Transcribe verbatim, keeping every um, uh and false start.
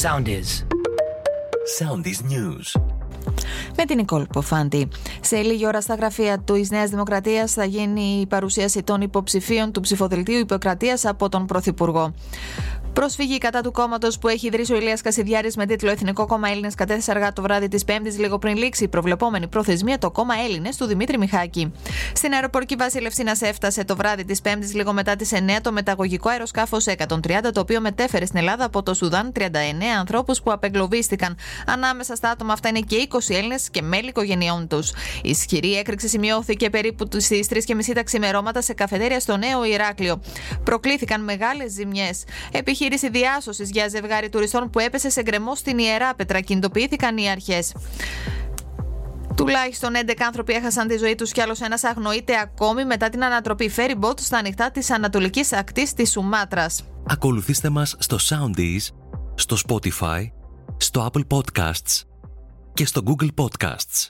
SOUNDIS. SOUNDIS News. Με την Nicole Ποφάντη. Σε λίγη ώρα στα γραφεία του Νέα Δημοκρατία θα γίνει η παρουσίαση των υποψηφίων του ψηφοδελτίου Υποκρατίας από τον Πρωθυπουργό. Προσφυγή κατά του κόμματος που έχει ιδρύσει ο Ηλίας Κασιδιάρης με τίτλο Εθνικό Κόμμα Έλληνες κατέθεσε αργά το βράδυ της Πέμπτης, λίγο πριν λήξει η προβλεπόμενη προθεσμία, το Κόμμα Έλληνες του Δημήτρη Μιχάκη. Στην αεροπορική βάση Ελευσίνας έφτασε το βράδυ της Πέμπτης, λίγο μετά τις εννιά, το μεταγωγικό αεροσκάφος εκατόν τριάντα, το οποίο μετέφερε στην Ελλάδα από το Σουδάν τριάντα εννιά ανθρώπους που απεγκλωβίστηκαν. Ανάμεσα στα άτομα αυτά είναι και είκοσι Έλληνες και μέλη οικογενειών τους. Η ισχυρή έκρηξη σημειώθηκε περίπου στις τρεις και μισή τα ξημερώματα σε καφετέρια στο Νέο Ηράκλειο. Προκλήθηκαν μεγάλες ζημιές. Επιχείρηση διάσωσης για ζευγάρι τουριστών που έπεσε σε γκρεμό στην Ιερά Πέτρα. Κινητοποιήθηκαν οι αρχές. Τουλάχιστον έντεκα άνθρωποι έχασαν τη ζωή τους και άλλος ένας αγνοείται ακόμη μετά την ανατροπή ferry boat στα ανοιχτά της ανατολικής ακτής της Σουμάτρας. Ακολουθήστε μας στο SoundDis, στο Spotify, στο Apple Podcasts και στο Google Podcasts.